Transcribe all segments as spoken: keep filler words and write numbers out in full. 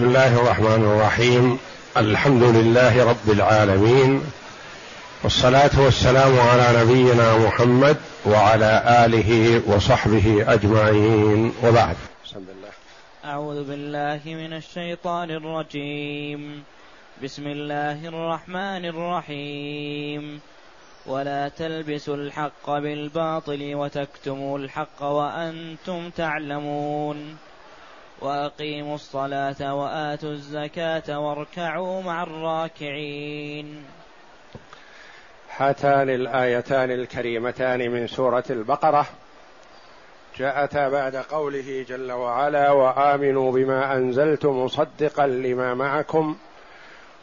بسم الله الرحمن الرحيم. الحمد لله رب العالمين، والصلاة والسلام على نبينا محمد وعلى آله وصحبه أجمعين، وبعد. بسم الله. أعوذ بالله من الشيطان الرجيم. بسم الله الرحمن الرحيم. ولا تلبسوا الحق بالباطل وتكتموا الحق وأنتم تعلمون وأقيموا الصلاة وآتوا الزكاة واركعوا مع الراكعين. هاتان الآيتان الكريمتان من سورة البقرة جاءتا بعد قوله جل وعلا: وآمنوا بما أنزلت مصدقا لما معكم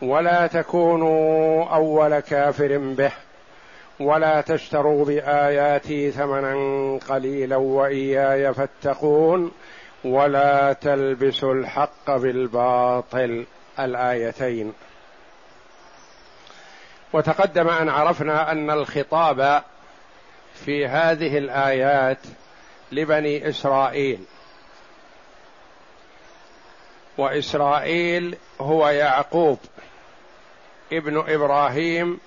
ولا تكونوا أول كافر به ولا تشتروا بآياتي ثمنا قليلا وإياي فاتقون ولا تلبسوا الحق بالباطل، الآيتين. وتقدم أن عرفنا أن الخطاب في هذه الآيات لبني إسرائيل، وإسرائيل هو يعقوب ابن إبراهيم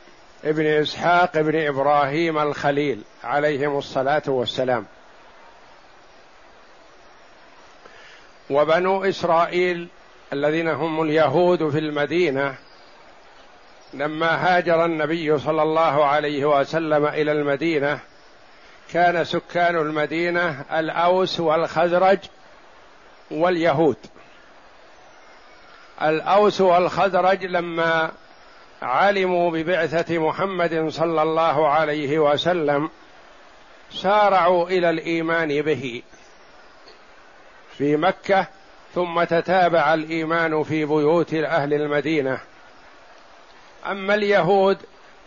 ابن إسحاق ابن إبراهيم الخليل عليهم الصلاة والسلام. وبنو إسرائيل الذين هم اليهود في المدينة لما هاجر النبي صلى الله عليه وسلم إلى المدينة، كان سكان المدينة الأوس والخزرج واليهود. الأوس والخزرج لما علموا ببعثة محمد صلى الله عليه وسلم سارعوا إلى الإيمان به في مكة، ثم تتابع الإيمان في بيوت أهل المدينة. أما اليهود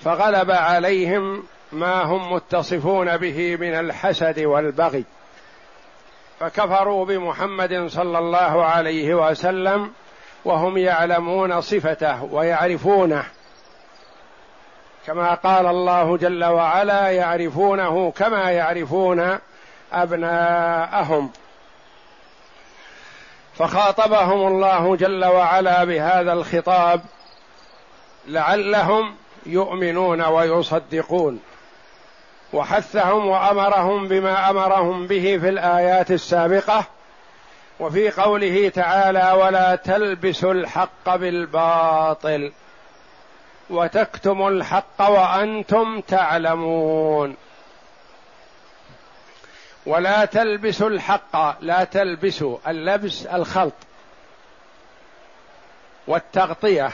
فغلب عليهم ما هم متصفون به من الحسد والبغي، فكفروا بمحمد صلى الله عليه وسلم وهم يعلمون صفته ويعرفونه، كما قال الله جل وعلا: يعرفونه كما يعرفون أبناءهم. فخاطبهم الله جل وعلا بهذا الخطاب لعلهم يؤمنون ويصدقون، وحثهم وأمرهم بما أمرهم به في الآيات السابقة، وفي قوله تعالى: ولا تلبسوا الحق بالباطل وتكتموا الحق وأنتم تعلمون. ولا تلبسوا الحق، لا تلبسوا، اللبس الخلط والتغطية،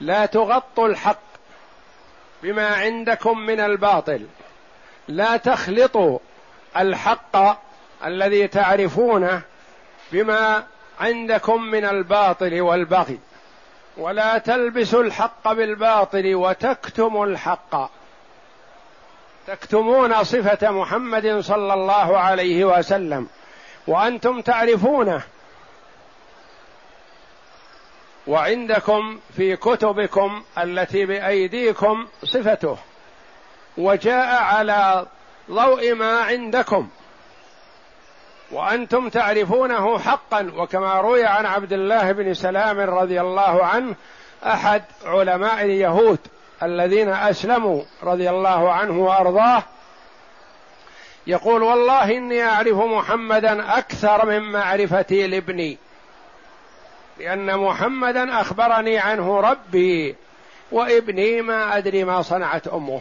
لا تغطوا الحق بما عندكم من الباطل، لا تخلطوا الحق الذي تعرفونه بما عندكم من الباطل والبغي. ولا تلبسوا الحق بالباطل وتكتموا الحق، تكتمون صفة محمد صلى الله عليه وسلم وأنتم تعرفونه، وعندكم في كتبكم التي بأيديكم صفته، وجاء على ضوء ما عندكم وأنتم تعرفونه حقا. وكما روي عن عبد الله بن سلام رضي الله عنه أحد علماء اليهود الذين أسلموا رضي الله عنه وأرضاه، يقول: والله إني أعرف محمدا أكثر من معرفتي لابني، لأن محمدا أخبرني عنه ربي، وابني ما أدري ما صنعت أمه.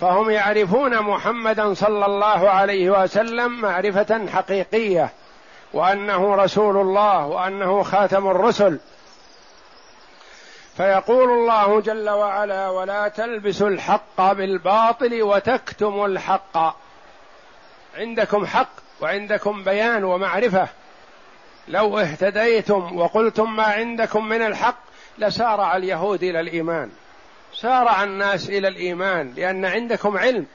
فهم يعرفون محمدا صلى الله عليه وسلم معرفة حقيقية، وأنه رسول الله وأنه خاتم الرسل. فيقول الله جل وعلا: ولا تلبسوا الحق بالباطل وتكتموا الحق. عندكم حق وعندكم بيان ومعرفة، لو اهتديتم وقلتم ما عندكم من الحق لسارع اليهود إلى الإيمان، سارع الناس إلى الإيمان، لأن عندكم علم.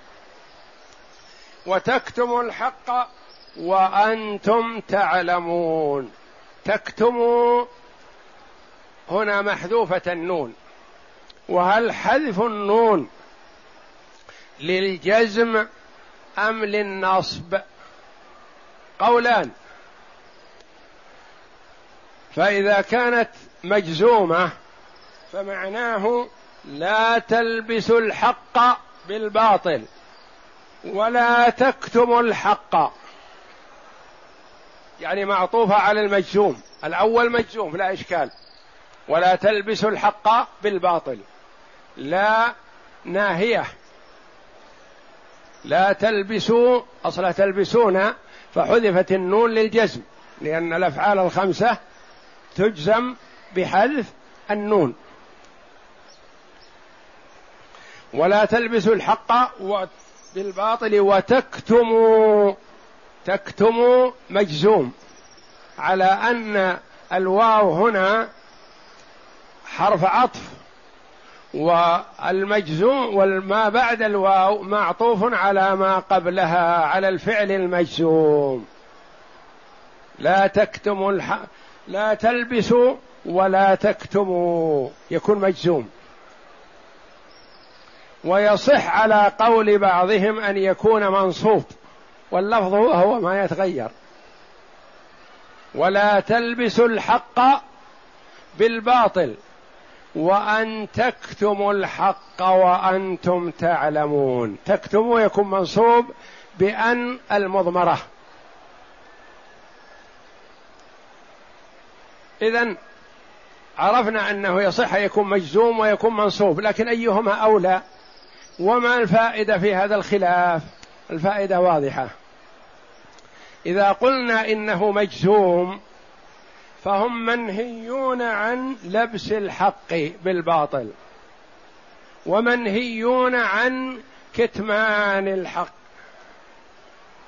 وتكتموا الحق وأنتم تعلمون. تكتموا هنا محذوفة النون، وهل حذف النون للجزم أم للنصب؟ قولان. فإذا كانت مجزومة فمعناه لا تلبس الحق بالباطل ولا تكتم الحق، يعني معطوفة على المجزوم، الأول مجزوم لا إشكال، ولا تلبس الحق بالباطل، لا ناهية، لا تلبسوا أصلا تلبسون فحذفت النون للجزم لأن الأفعال الخمسة تجزم بحذف النون. ولا تلبسوا الحق بالباطل وتكتموا، تكتموا مجزوم على أن الواو هنا حرف عطف والمجزوم وما بعد الواو معطوف على ما قبلها على الفعل المجزوم. لا تكتموا الحق، لا تلبسوا ولا تكتموا يكون مجزوم. ويصح على قول بعضهم أن يكون منصوب واللفظ هو ما يتغير. ولا تلبسوا الحق بالباطل وأن تكتموا الحق وأنتم تعلمون، تكتموا يكون منصوب بأن المضمرة. إذن عرفنا أنه يصح يكون مجزوم ويكون منصوب، لكن أيهما أولى؟ وما الفائدة في هذا الخلاف؟ الفائدة واضحة. إذا قلنا إنه مجزوم فهم منهيون عن لبس الحق بالباطل ومنهيون عن كتمان الحق،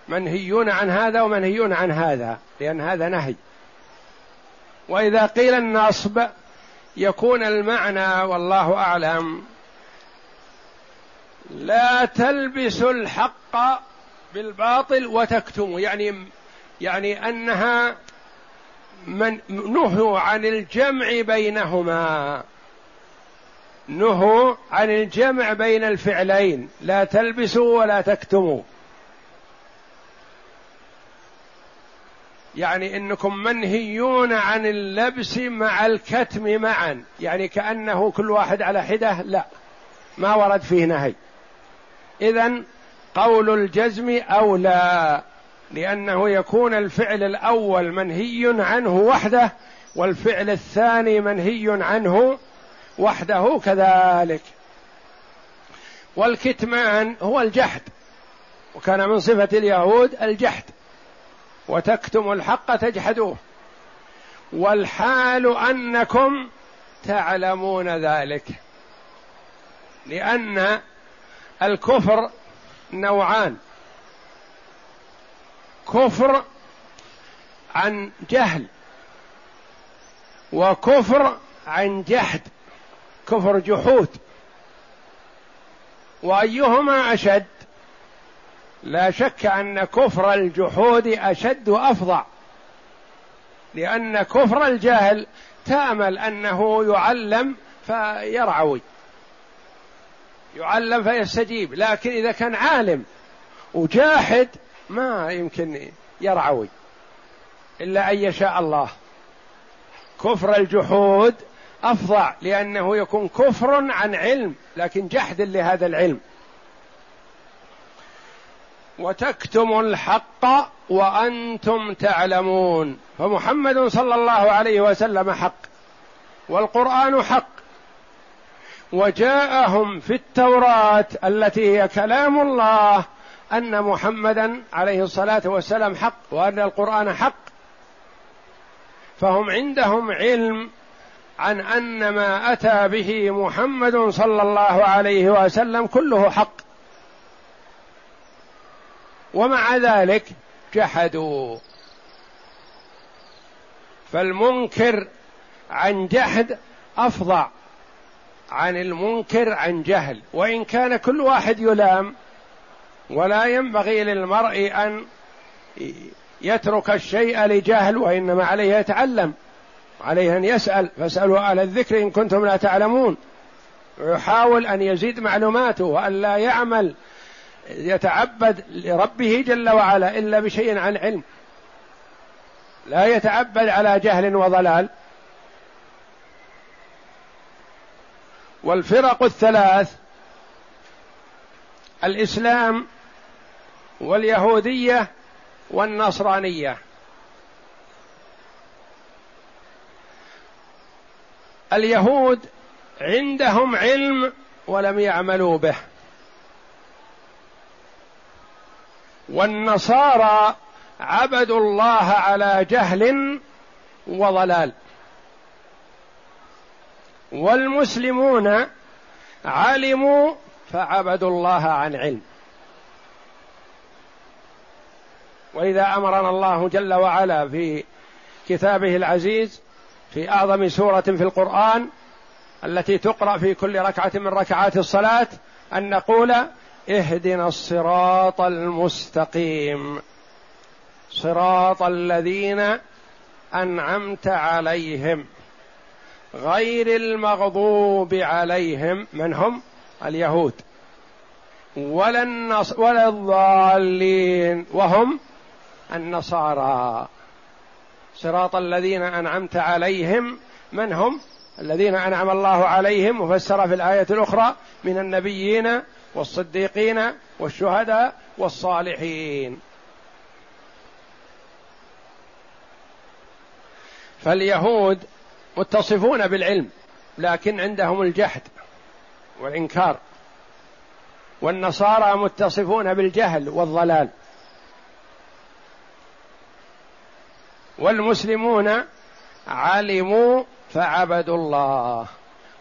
منهيون عن هذا ومنهيون عن هذا لأن هذا نهي. وإذا قيل النصب يكون المعنى والله أعلم لا تلبس الحق بالباطل وتكتم، يعني يعني أنها من نهوا عن الجمع بينهما، نهوا عن الجمع بين الفعلين لا تلبسوا ولا تكتموا، يعني إنكم منهيون عن اللبس مع الكتم معا، يعني كأنه كل واحد على حدة، لا ما ورد فيه نهي. إذن قول الجزم أولى لأنه يكون الفعل الأول منهي عنه وحده والفعل الثاني منهي عنه وحده كذلك. والكتمان هو الجحد، وكان من صفة اليهود الجحد، وتكتم الحق تجحدوه، والحال أنكم تعلمون ذلك، لأن الكفر نوعان، كفر عن جهل وكفر عن جحد، كفر جحود، وأيهما أشد؟ لا شك أن كفر الجحود أشد وأفظع، لأن كفر الجهل تأمل أنه يعلم فيرعوي، يعلم فيستجيب، لكن إذا كان عالم وجاحد ما يمكن يرعوي إلا أن يشاء الله. كفر الجحود أفظع لأنه يكون كفر عن علم لكن جحد لهذا العلم. وتكتم الحق وأنتم تعلمون، فمحمد صلى الله عليه وسلم حق والقرآن حق، وجاءهم في التوراة التي هي كلام الله أن محمدا عليه الصلاة والسلام حق وأن القرآن حق، فهم عندهم علم عن أن ما أتى به محمد صلى الله عليه وسلم كله حق، ومع ذلك جحدوا. فالمنكر عن جحد أفظع عن المنكر عن جهل، وإن كان كل واحد يلام، ولا ينبغي للمرء أن يترك الشيء لجهل، وإنما عليه يتعلم، عليه أن يسأل، فاسألوا أهل الذكر إن كنتم لا تعلمون، ويحاول أن يزيد معلوماته وأن لا يعمل يتعبد لربه جل وعلا إلا بشيء عن علم. لا يتعبد على جهل وضلال. والفرق الثلاث الإسلام واليهودية والنصرانية. اليهود عندهم علم ولم يعملوا به، والنصارى عبدوا الله على جهل وضلال، والمسلمون علموا فعبدوا الله عن علم. وإذا أمرنا الله جل وعلا في كتابه العزيز في أعظم سورة في القرآن التي تقرأ في كل ركعة من ركعات الصلاة أن نقول اهدنا الصراط المستقيم صراط الذين أنعمت عليهم غير المغضوب عليهم، من هم؟ اليهود، ولا النص ولا الضالين وهم النصارى. صراط الذين أنعمت عليهم من هم؟ الذين أنعم الله عليهم وفسر في الآية الأخرى من النبيين والصديقين والشهداء والصالحين. فاليهود متصفون بالعلم لكن عندهم الجحد والإنكار، والنصارى متصفون بالجهل والضلال، والمسلمون علموا فعبدوا الله.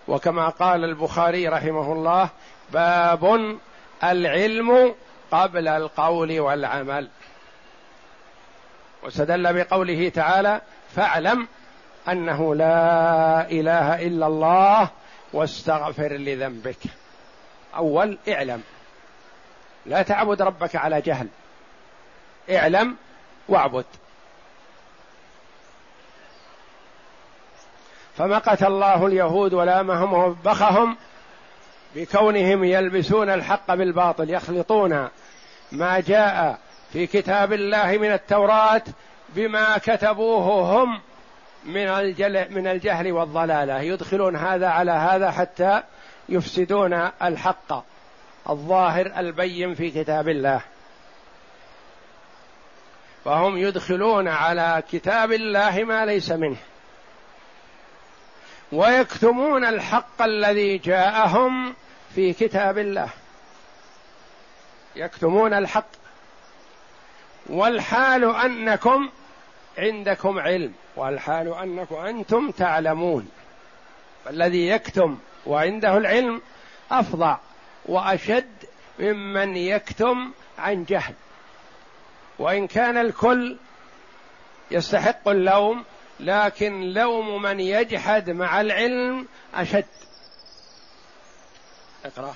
وكما قال البخاري رحمه الله باب العلم قبل القول والعمل، واستدل بقوله تعالى فاعلم أنه لا إله إلا الله واستغفر لذنبك. أول اعلم، لا تعبد ربك على جهل، اعلم واعبد. فمقت الله اليهود ولامهم ووبخهم بكونهم يلبسون الحق بالباطل، يخلطون ما جاء في كتاب الله من التوراة بما كتبوه هم من الجهل, من الجهل والضلالة، يدخلون هذا على هذا حتى يفسدون الحق الظاهر البين في كتاب الله. فهم يدخلون على كتاب الله ما ليس منه، ويكتمون الحق الذي جاءهم في كتاب الله، يكتمون الحق. والحال أنكم عندكم علم، والحال أنكم أنتم تعلمون، فالذي يكتم وعنده العلم أفظع وأشد ممن يكتم عن جهل. وإن كان الكل يستحق اللوم، لكن لوم من يجحد مع العلم أشد. اقرأ.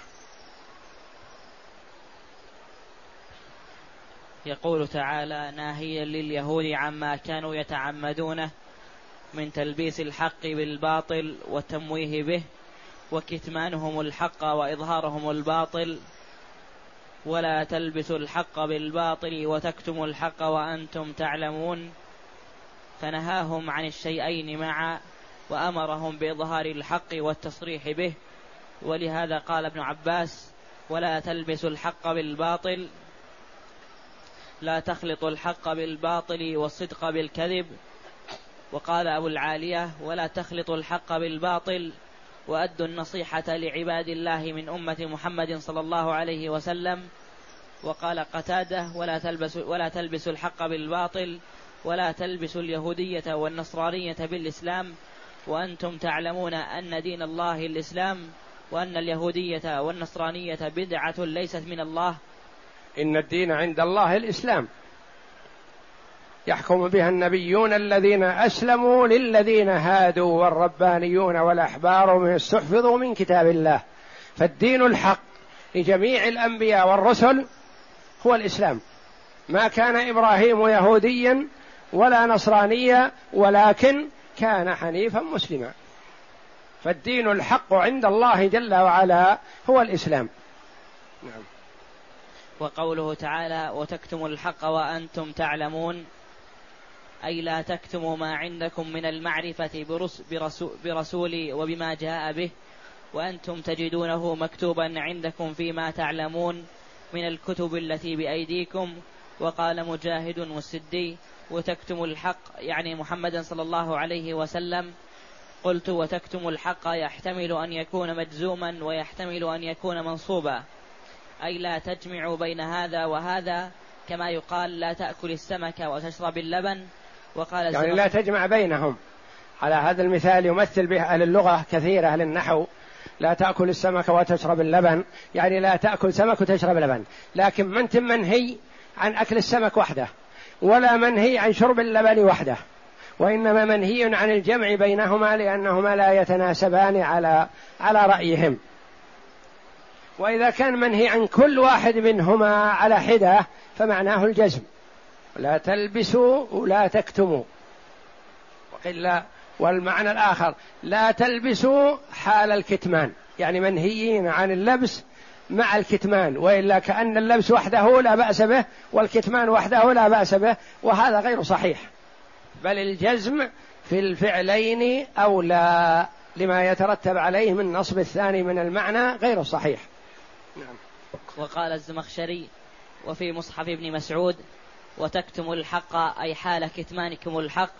يقول تعالى ناهيا لليهود عما كانوا يتعمدونه من تلبيس الحق بالباطل والتمويه به وكتمانهم الحق وإظهارهم الباطل، ولا تلبسوا الحق بالباطل وتكتموا الحق وأنتم تعلمون. فنهاهم عن الشيئين معا وأمرهم بإظهار الحق والتصريح به، ولهذا قال ابن عباس ولا تلبسوا الحق بالباطل، لا تخلطوا الحق بالباطل والصدق بالكذب. وقال أبو العالية ولا تخلطوا الحق بالباطل وأدوا النصيحة لعباد الله من أمة محمد صلى الله عليه وسلم. وقال قتادة ولا تلبسوا, ولا تلبسوا الحق بالباطل ولا تلبسوا اليهودية والنصرانية بالإسلام وأنتم تعلمون أن دين الله الإسلام وأن اليهودية والنصرانية بدعة ليست من الله. إن الدين عند الله الإسلام يحكم بها النبيون الذين أسلموا للذين هادوا والربانيون والأحبار من استحفظوا من كتاب الله. فالدين الحق لجميع الأنبياء والرسل هو الإسلام. ما كان إبراهيم يهوديا ولا نصرانيا ولكن كان حنيفا مسلما، فالدين الحق عند الله جل وعلا هو الإسلام. نعم. وقوله تعالى وتكتموا الحق وأنتم تعلمون، أي لا تكتموا ما عندكم من المعرفة برسولي وبما جاء به وأنتم تجدونه مكتوبا عندكم فيما تعلمون من الكتب التي بأيديكم. وقال مجاهد والسدي وتكتم الحق يعني محمدا صلى الله عليه وسلم. قلت وتكتم الحق يحتمل أن يكون مجزوما ويحتمل أن يكون منصوبا، أي لا تجمع بين هذا وهذا، كما يقال لا تأكل السمك وتشرب اللبن. وقال يعني لا تجمع بينهم، على هذا المثال يمثل به أهل اللغة كثير، أهل النحو لا تأكل السمك وتشرب اللبن يعني لا تأكل سمك وتشرب لبن، لكن ما انت منهي عن أكل السمك وحده ولا منهي عن شرب اللبن وحده، وإنما منهي عن الجمع بينهما لأنهما لا يتناسبان على على رأيهم. وإذا كان منهي عن كل واحد منهما على حدة فمعناه الجزم، لا تلبسوا ولا تكتموا. وقيل والمعنى الآخر لا تلبسوا حال الكتمان، يعني منهيين عن اللبس مع الكتمان، وإلا كأن اللبس وحده لا بأس به والكتمان وحده لا بأس به، وهذا غير صحيح، بل الجزم في الفعلين أولى لما يترتب عليه من نصب الثاني من المعنى غير صحيح. نعم. وقال الزمخشري وفي مصحف ابن مسعود وتكتم الحق أي حال كتمانكم الحق،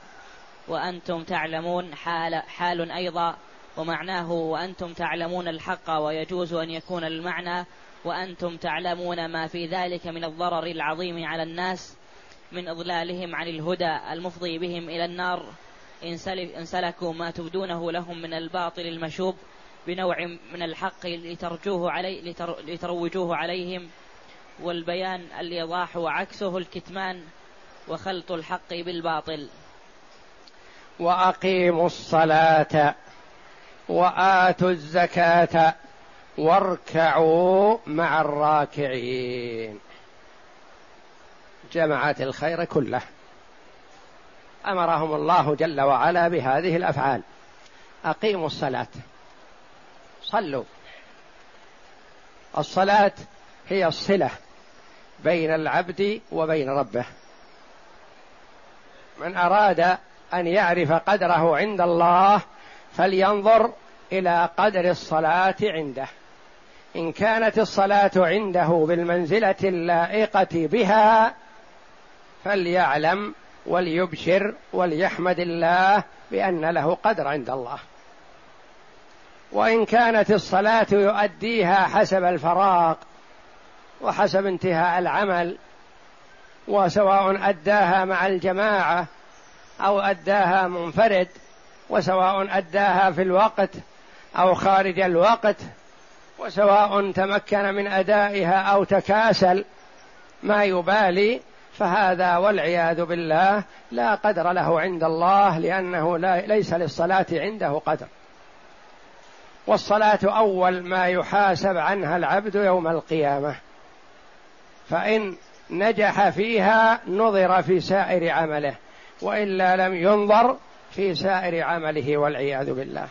وأنتم تعلمون حال, حال أيضا، ومعناه وأنتم تعلمون الحق، ويجوز أن يكون المعنى وأنتم تعلمون ما في ذلك من الضرر العظيم على الناس من إضلالهم عن الهدى المفضي بهم إلى النار إن سلكوا ما تبدونه لهم من الباطل المشوب بنوع من الحق لترجوه علي لتر لتروجوه عليهم. والبيان الإيضاح وعكسه الكتمان وخلط الحق بالباطل. وأقيموا الصلاة وآتوا الزكاة واركعوا مع الراكعين، جمعت الخير كله. أمرهم الله جل وعلا بهذه الأفعال. أقيموا الصلاة، صلوا. الصلاة هي الصلة بين العبد وبين ربه. من أراد أن يعرف قدره عند الله فلينظر إلى قدر الصلاة عنده. إن كانت الصلاة عنده بالمنزلة اللائقة بها فليعلم وليبشر وليحمد الله بأن له قدر عند الله. وإن كانت الصلاة يؤديها حسب الفراغ وحسب انتهاء العمل، وسواء أداها مع الجماعة أو أداها منفرد، وسواء أداها في الوقت أو خارج الوقت، وسواء تمكن من أدائها أو تكاسل ما يبالي، فهذا والعياذ بالله لا قدر له عند الله، لأنه لا ليس للصلاة عنده قدر. والصلاة أول ما يحاسب عنها العبد يوم القيامة، فإن نجح فيها نظر في سائر عمله، وإلا لم ينظر في سائر عمله والعياذ بالله.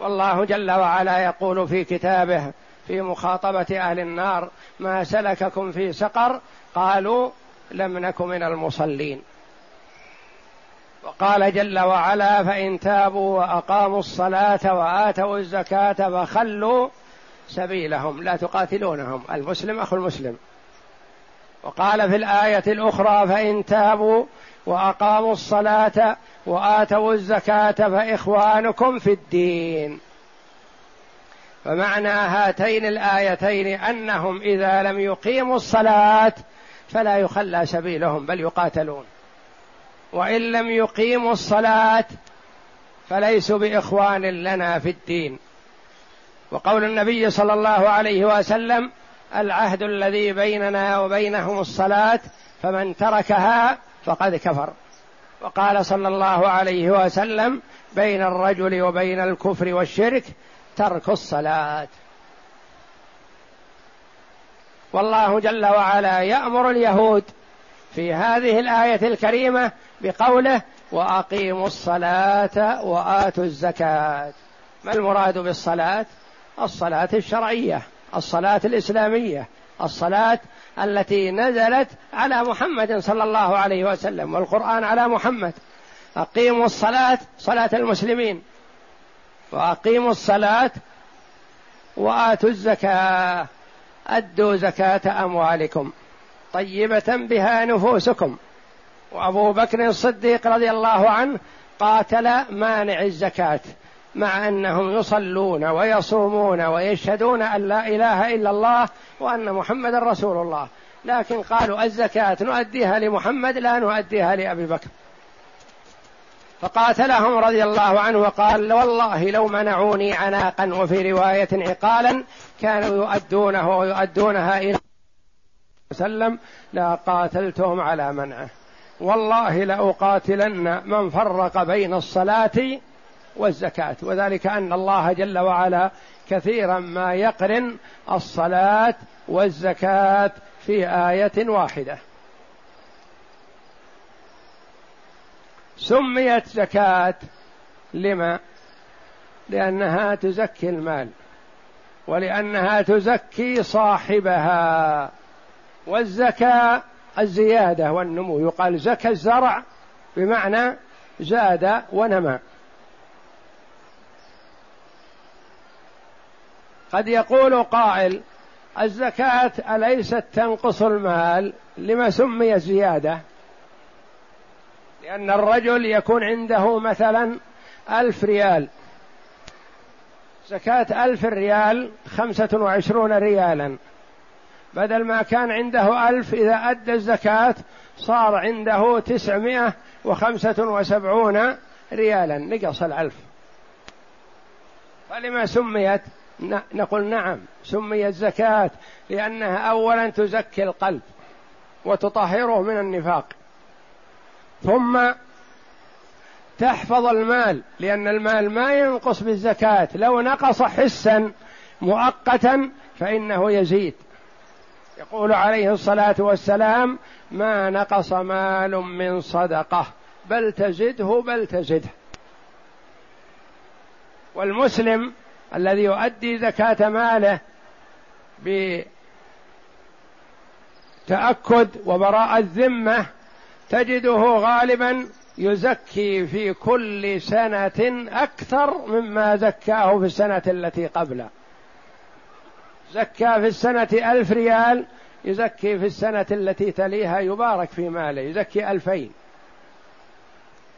والله جل وعلا يقول في كتابه في مخاطبة أهل النار ما سلككم في سقر قالوا لم نك من المصلين. وقال جل وعلا فإن تابوا وأقاموا الصلاة وآتوا الزكاة فخلوا سبيلهم لا تقاتلونهم، المسلم أخو المسلم. وقال في الآية الأخرى فإن تابوا وأقاموا الصلاة وآتوا الزكاة فإخوانكم في الدين. فمعنى هاتين الآيتين أنهم إذا لم يقيموا الصلاة فلا يخلى سبيلهم بل يقاتلون، وإن لم يقيموا الصلاة فليسوا بإخوان لنا في الدين. وقول النبي صلى الله عليه وسلم العهد الذي بيننا وبينهم الصلاة فمن تركها فقد كفر. وقال صلى الله عليه وسلم بين الرجل وبين الكفر والشرك ترك الصلاة. والله جل وعلا يأمر اليهود في هذه الآية الكريمة بقوله وأقيموا الصلاة وآتوا الزكاة. ما المراد بالصلاة؟ الصلاة الشرعية، الصلاة الإسلامية الصلاة التي نزلت على محمد صلى الله عليه وسلم والقرآن على محمد. أقيموا الصلاة، صلاة المسلمين، وأقيموا الصلاة وآتوا الزكاة، أدوا زكاة أموالكم طيبة بها نفوسكم. وأبو بكر الصديق رضي الله عنه قاتل مانع الزكاة مع أنهم يصلون ويصومون ويشهدون أن لا إله إلا الله وأن محمد رسول الله، لكن قالوا الزكاة نؤديها لمحمد لا نؤديها لأبي بكر، فقاتلهم رضي الله عنه وقال والله لو منعوني عناقا وفي رواية عقالا كانوا يؤدونه ويؤدونها إلى وسلم لا قاتلتهم على منعه، والله لأقاتلن من فرق بين الصلاة والزكاة، وذلك أن الله جل وعلا كثيرا ما يقرن الصلاة والزكاة في آية واحدة. سميت زكاة لما؟ لأنها تزكي المال ولأنها تزكي صاحبها. والزكاة الزيادة والنمو، يقال زكى الزرع بمعنى زاد ونمى. قد يقول قائل الزكاة أليست تنقص المال؟ لما سمي زيادة؟ لأن الرجل يكون عنده مثلا ألف ريال، زكاة ألف ريال خمسة وعشرون ريالا، بدل ما كان عنده ألف إذا أدى الزكاة صار عنده تسعمائة وخمسة وسبعون ريالا، نقص الألف. فلما سميت؟ نقول نعم سميت زكاة لأنها أولا تزكي القلب وتطهره من النفاق، ثم تحفظ المال لأن المال ما ينقص بالزكاة، لو نقص حسا مؤقتا فإنه يزيد. يقول عليه الصلاة والسلام ما نقص مال من صدقة بل تزده بل تزده. والمسلم الذي يؤدي زكاة ماله بتأكد وبراء الذمة تجده غالبا يزكي في كل سنة أكثر مما زكاه في السنة التي قبلها. زكى في السنة ألف ريال، يزكي في السنة التي تليها يبارك في ماله يزكي ألفين،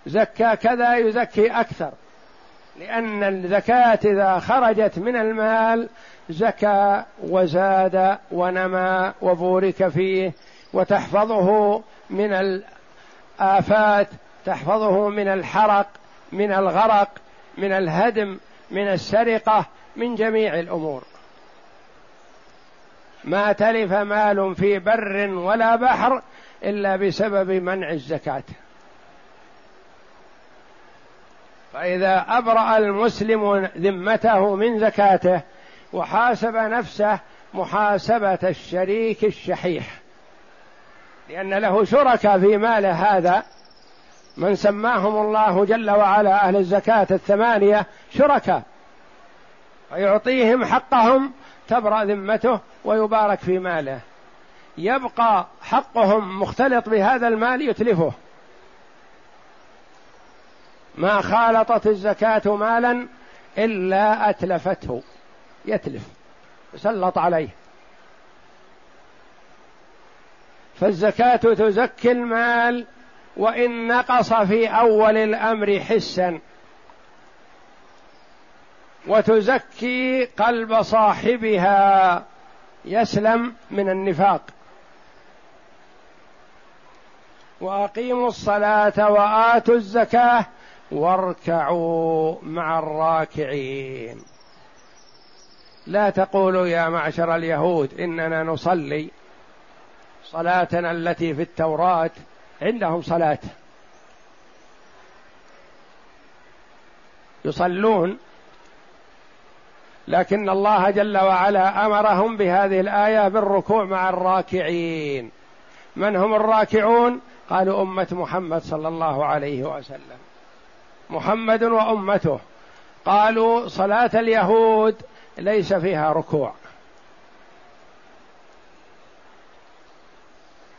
زكى كذا يزكي أكثر، لأن الزكاة إذا خرجت من المال زكى وزاد ونمى وبورك فيه، وتحفظه من الآفات، تحفظه من الحرق، من الغرق، من الهدم، من السرقة، من جميع الأمور. ما تلف مال في بر ولا بحر إلا بسبب منع الزكاة. فإذا أبرأ المسلم ذمته من زكاته وحاسب نفسه محاسبة الشريك الشحيح، لأن له شركاء في ماله، هذا من سماهم الله جل وعلا أهل الزكاة الثمانية شركاء، فيعطيهم حقهم تبرأ ذمته ويبارك في ماله، يبقى حقهم مختلط بهذا المال يتلفه. ما خالطت الزكاة مالا إلا أتلفته، يتلف يسلط عليه. فالزكاة تزكي المال وإن نقص في أول الأمر حسا، وتزكي قلب صاحبها يسلم من النفاق. وأقيموا الصلاة وآتوا الزكاة واركعوا مع الراكعين. لا تقولوا يا معشر اليهود إننا نصلي صلاتنا التي في التوراة، عندهم صلاة يصلون، لكن الله جل وعلا أمرهم بهذه الآية بالركوع مع الراكعين. من هم الراكعون؟ قالوا أمة محمد صلى الله عليه وسلم، محمد وأمته. قالوا صلاة اليهود ليس فيها ركوع،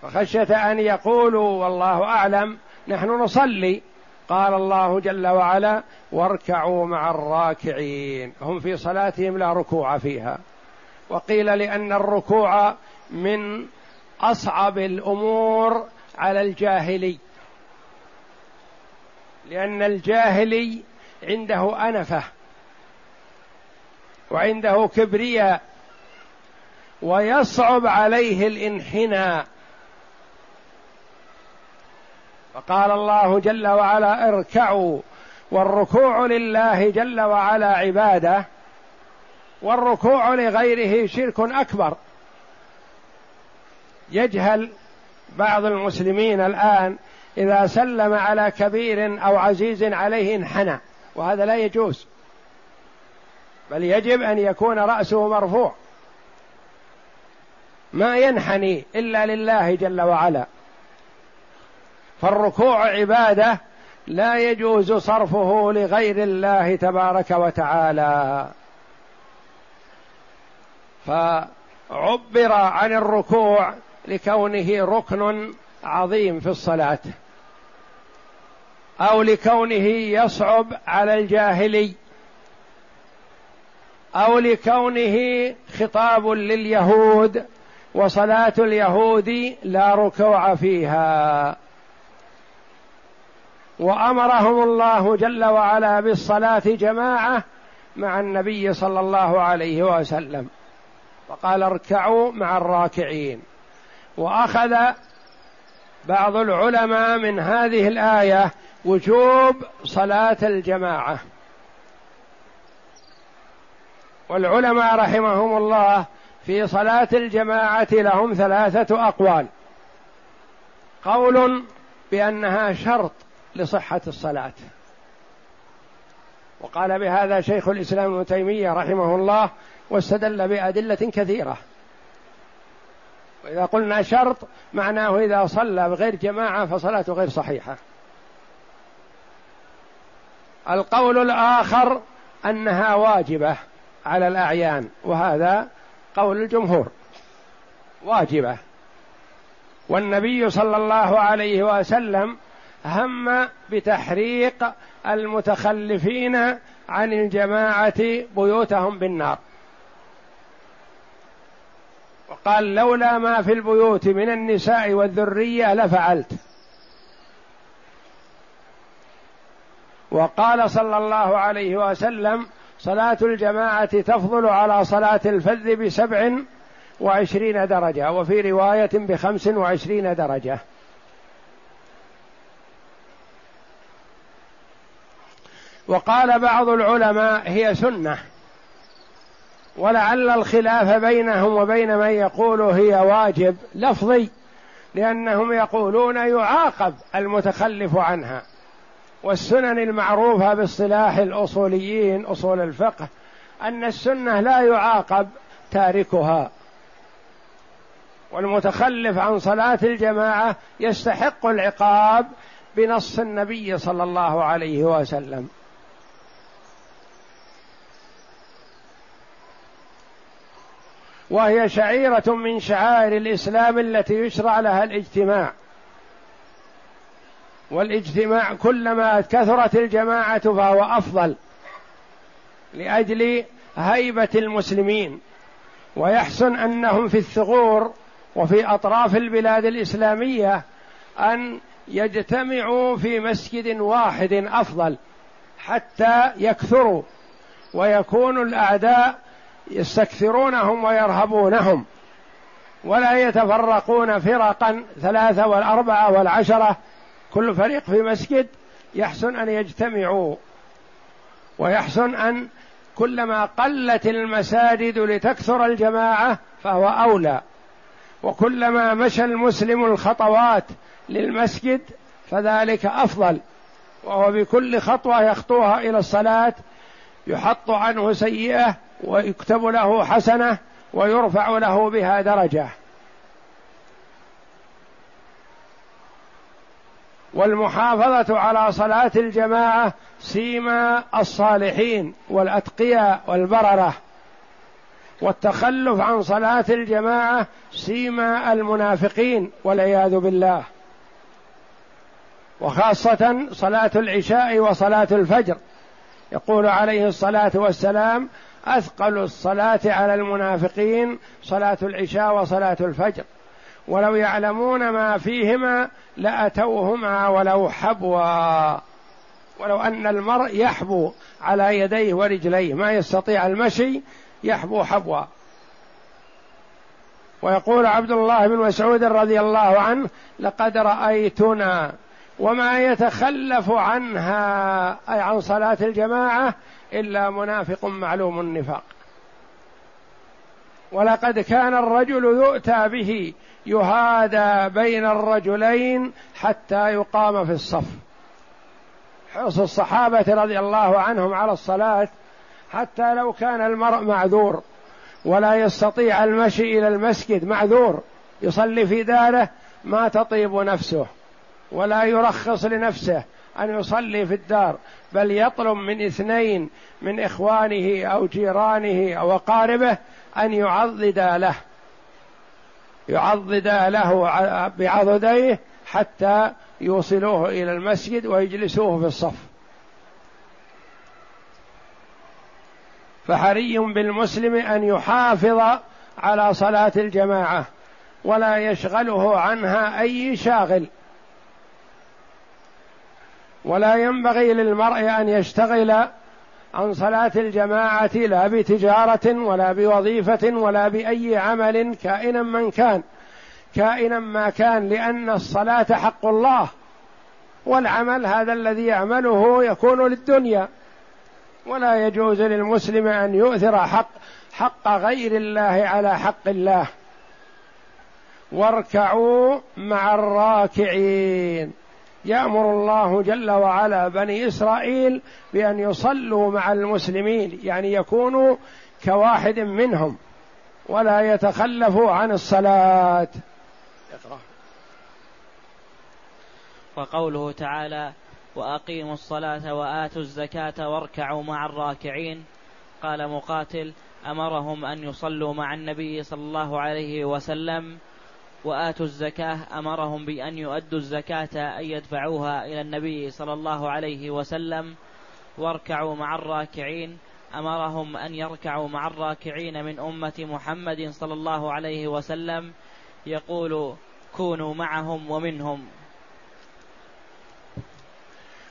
فخشية أن يقولوا والله أعلم نحن نصلي. قال الله جل وعلا: واركعوا مع الراكعين. هم في صلاتهم لا ركوع فيها، وقيل لأن الركوع من أصعب الأمور على الجاهلي، لأن الجاهلي عنده أنفة وعنده كبرياء ويصعب عليه الانحناء. فقال الله جل وعلا: اركعوا. والركوع لله جل وعلا عبادة، والركوع لغيره شرك أكبر. يجهل بعض المسلمين الآن إذا سلم على كبير أو عزيز عليه انحنى، وهذا لا يجوز، بل يجب أن يكون رأسه مرفوع، ما ينحني إلا لله جل وعلا. فالركوع عبادة لا يجوز صرفه لغير الله تبارك وتعالى. فعبر عن الركوع لكونه ركن عظيم في الصلاة، أو لكونه يصعب على الجاهلي، أو لكونه خطاب لليهود وصلاة اليهود لا ركوع فيها. وأمرهم الله جل وعلا بالصلاة جماعة مع النبي صلى الله عليه وسلم، فقال: اركعوا مع الراكعين. وأخذ بعض العلماء من هذه الآية وجوب صلاة الجماعة، والعلماء رحمهم الله في صلاة الجماعة لهم ثلاثة أقوال: قول بأنها شرط لصحة الصلاة، وقال بهذا شيخ الإسلام ابن تيمية رحمه الله، واستدل بأدلة كثيرة. وإذا قلنا شرط معناه إذا صلى بغير جماعة فصلاته غير صحيحة. القول الآخر أنها واجبة على الأعيان، وهذا قول الجمهور، واجبة. والنبي صلى الله عليه وسلم هم بتحريق المتخلفين عن الجماعة بيوتهم بالنار، وقال: لولا ما في البيوت من النساء والذرية لفعلت. وقال صلى الله عليه وسلم: صلاة الجماعة تفضل على صلاة الفذ بسبع وعشرين درجة، وفي رواية بخمس وعشرين درجة. وقال بعض العلماء هي سنة، ولعل الخلاف بينهم وبين من يقول هي واجب لفظي، لأنهم يقولون يعاقب المتخلف عنها. والسنن المعروفة باصطلاح الأصوليين أصول الفقه أن السنة لا يعاقب تاركها، والمتخلف عن صلاة الجماعة يستحق العقاب بنص النبي صلى الله عليه وسلم. وهي شعيرة من شعائر الإسلام التي يشرع لها الاجتماع، والاجتماع كلما كثرت الجماعة فهو أفضل، لأجل هيبة المسلمين. ويحسن أنهم في الثغور وفي أطراف البلاد الإسلامية أن يجتمعوا في مسجد واحد أفضل، حتى يكثروا ويكون الأعداء يستكثرونهم ويرهبونهم، ولا يتفرقون فرقا ثلاثة والأربعة والعشرة، كل فريق في مسجد. يحسن أن يجتمعوا، ويحسن أن كلما قلت المساجد لتكثر الجماعة فهو أولى، وكلما مشى المسلم الخطوات للمسجد فذلك أفضل، وهو بكل خطوة يخطوها إلى الصلاة يحط عنه سيئة ويكتب له حسنة ويرفع له بها درجة. والمحافظة على صلاة الجماعة سيما الصالحين والأتقياء والبررة، والتخلف عن صلاة الجماعة سيما المنافقين والعياذ بالله، وخاصة صلاة العشاء وصلاة الفجر. يقول عليه الصلاة والسلام: أثقل الصلاة على المنافقين صلاة العشاء وصلاة الفجر، ولو يعلمون ما فيهما لأتوهما ولو حبوا. ولو أن المرء يحبو على يديه ورجليه ما يستطيع المشي يحبو حبوا. ويقول عبد الله بن مسعود رضي الله عنه: لقد رأيتنا وما يتخلف عنها، أي عن صلاة الجماعة، إلا منافق معلوم النفاق. ولقد كان الرجل يؤتى به يهادى بين الرجلين حتى يقام في الصف. حرص الصحابة رضي الله عنهم على الصلاة، حتى لو كان المرء معذور ولا يستطيع المشي إلى المسجد، معذور يصلي في داره، ما تطيب نفسه ولا يرخص لنفسه أن يصلي في الدار، بل يطلب من اثنين من إخوانه أو جيرانه أو أقاربه أن يعضدا له، يعضدا له بعضديه حتى يوصلوه إلى المسجد ويجلسوه في الصف. فحري بالمسلم أن يحافظ على صلاة الجماعة ولا يشغله عنها أي شاغل، ولا ينبغي للمرء أن يشتغل عن صلاة الجماعة لا بتجارة ولا بوظيفة ولا بأي عمل كائنا من كان كائنا ما كان، لأن الصلاة حق الله، والعمل هذا الذي يعمله يكون للدنيا، ولا يجوز للمسلم أن يؤثر حق حق غير الله على حق الله. واركعوا مع الراكعين، يأمر الله جل وعلا بني إسرائيل بأن يصلوا مع المسلمين، يعني يكونوا كواحد منهم ولا يتخلفوا عن الصلاة. اقرأ. وقوله تعالى: وأقيموا الصلاة وآتوا الزكاة واركعوا مع الراكعين، قال مقاتل: أمرهم أن يصلوا مع النبي صلى الله عليه وسلم، وآتوا الزكاة أمرهم بأن يؤدوا الزكاة أن يدفعوها إلى النبي صلى الله عليه وسلم، واركعوا مع الراكعين أمرهم أن يركعوا مع الراكعين من أمة محمد صلى الله عليه وسلم، يقول: كونوا معهم ومنهم.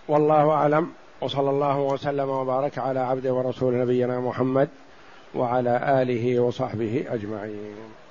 والله أعلم، وصلى الله وسلم وبارك على عبده ورسول نبينا محمد وعلى آله وصحبه أجمعين.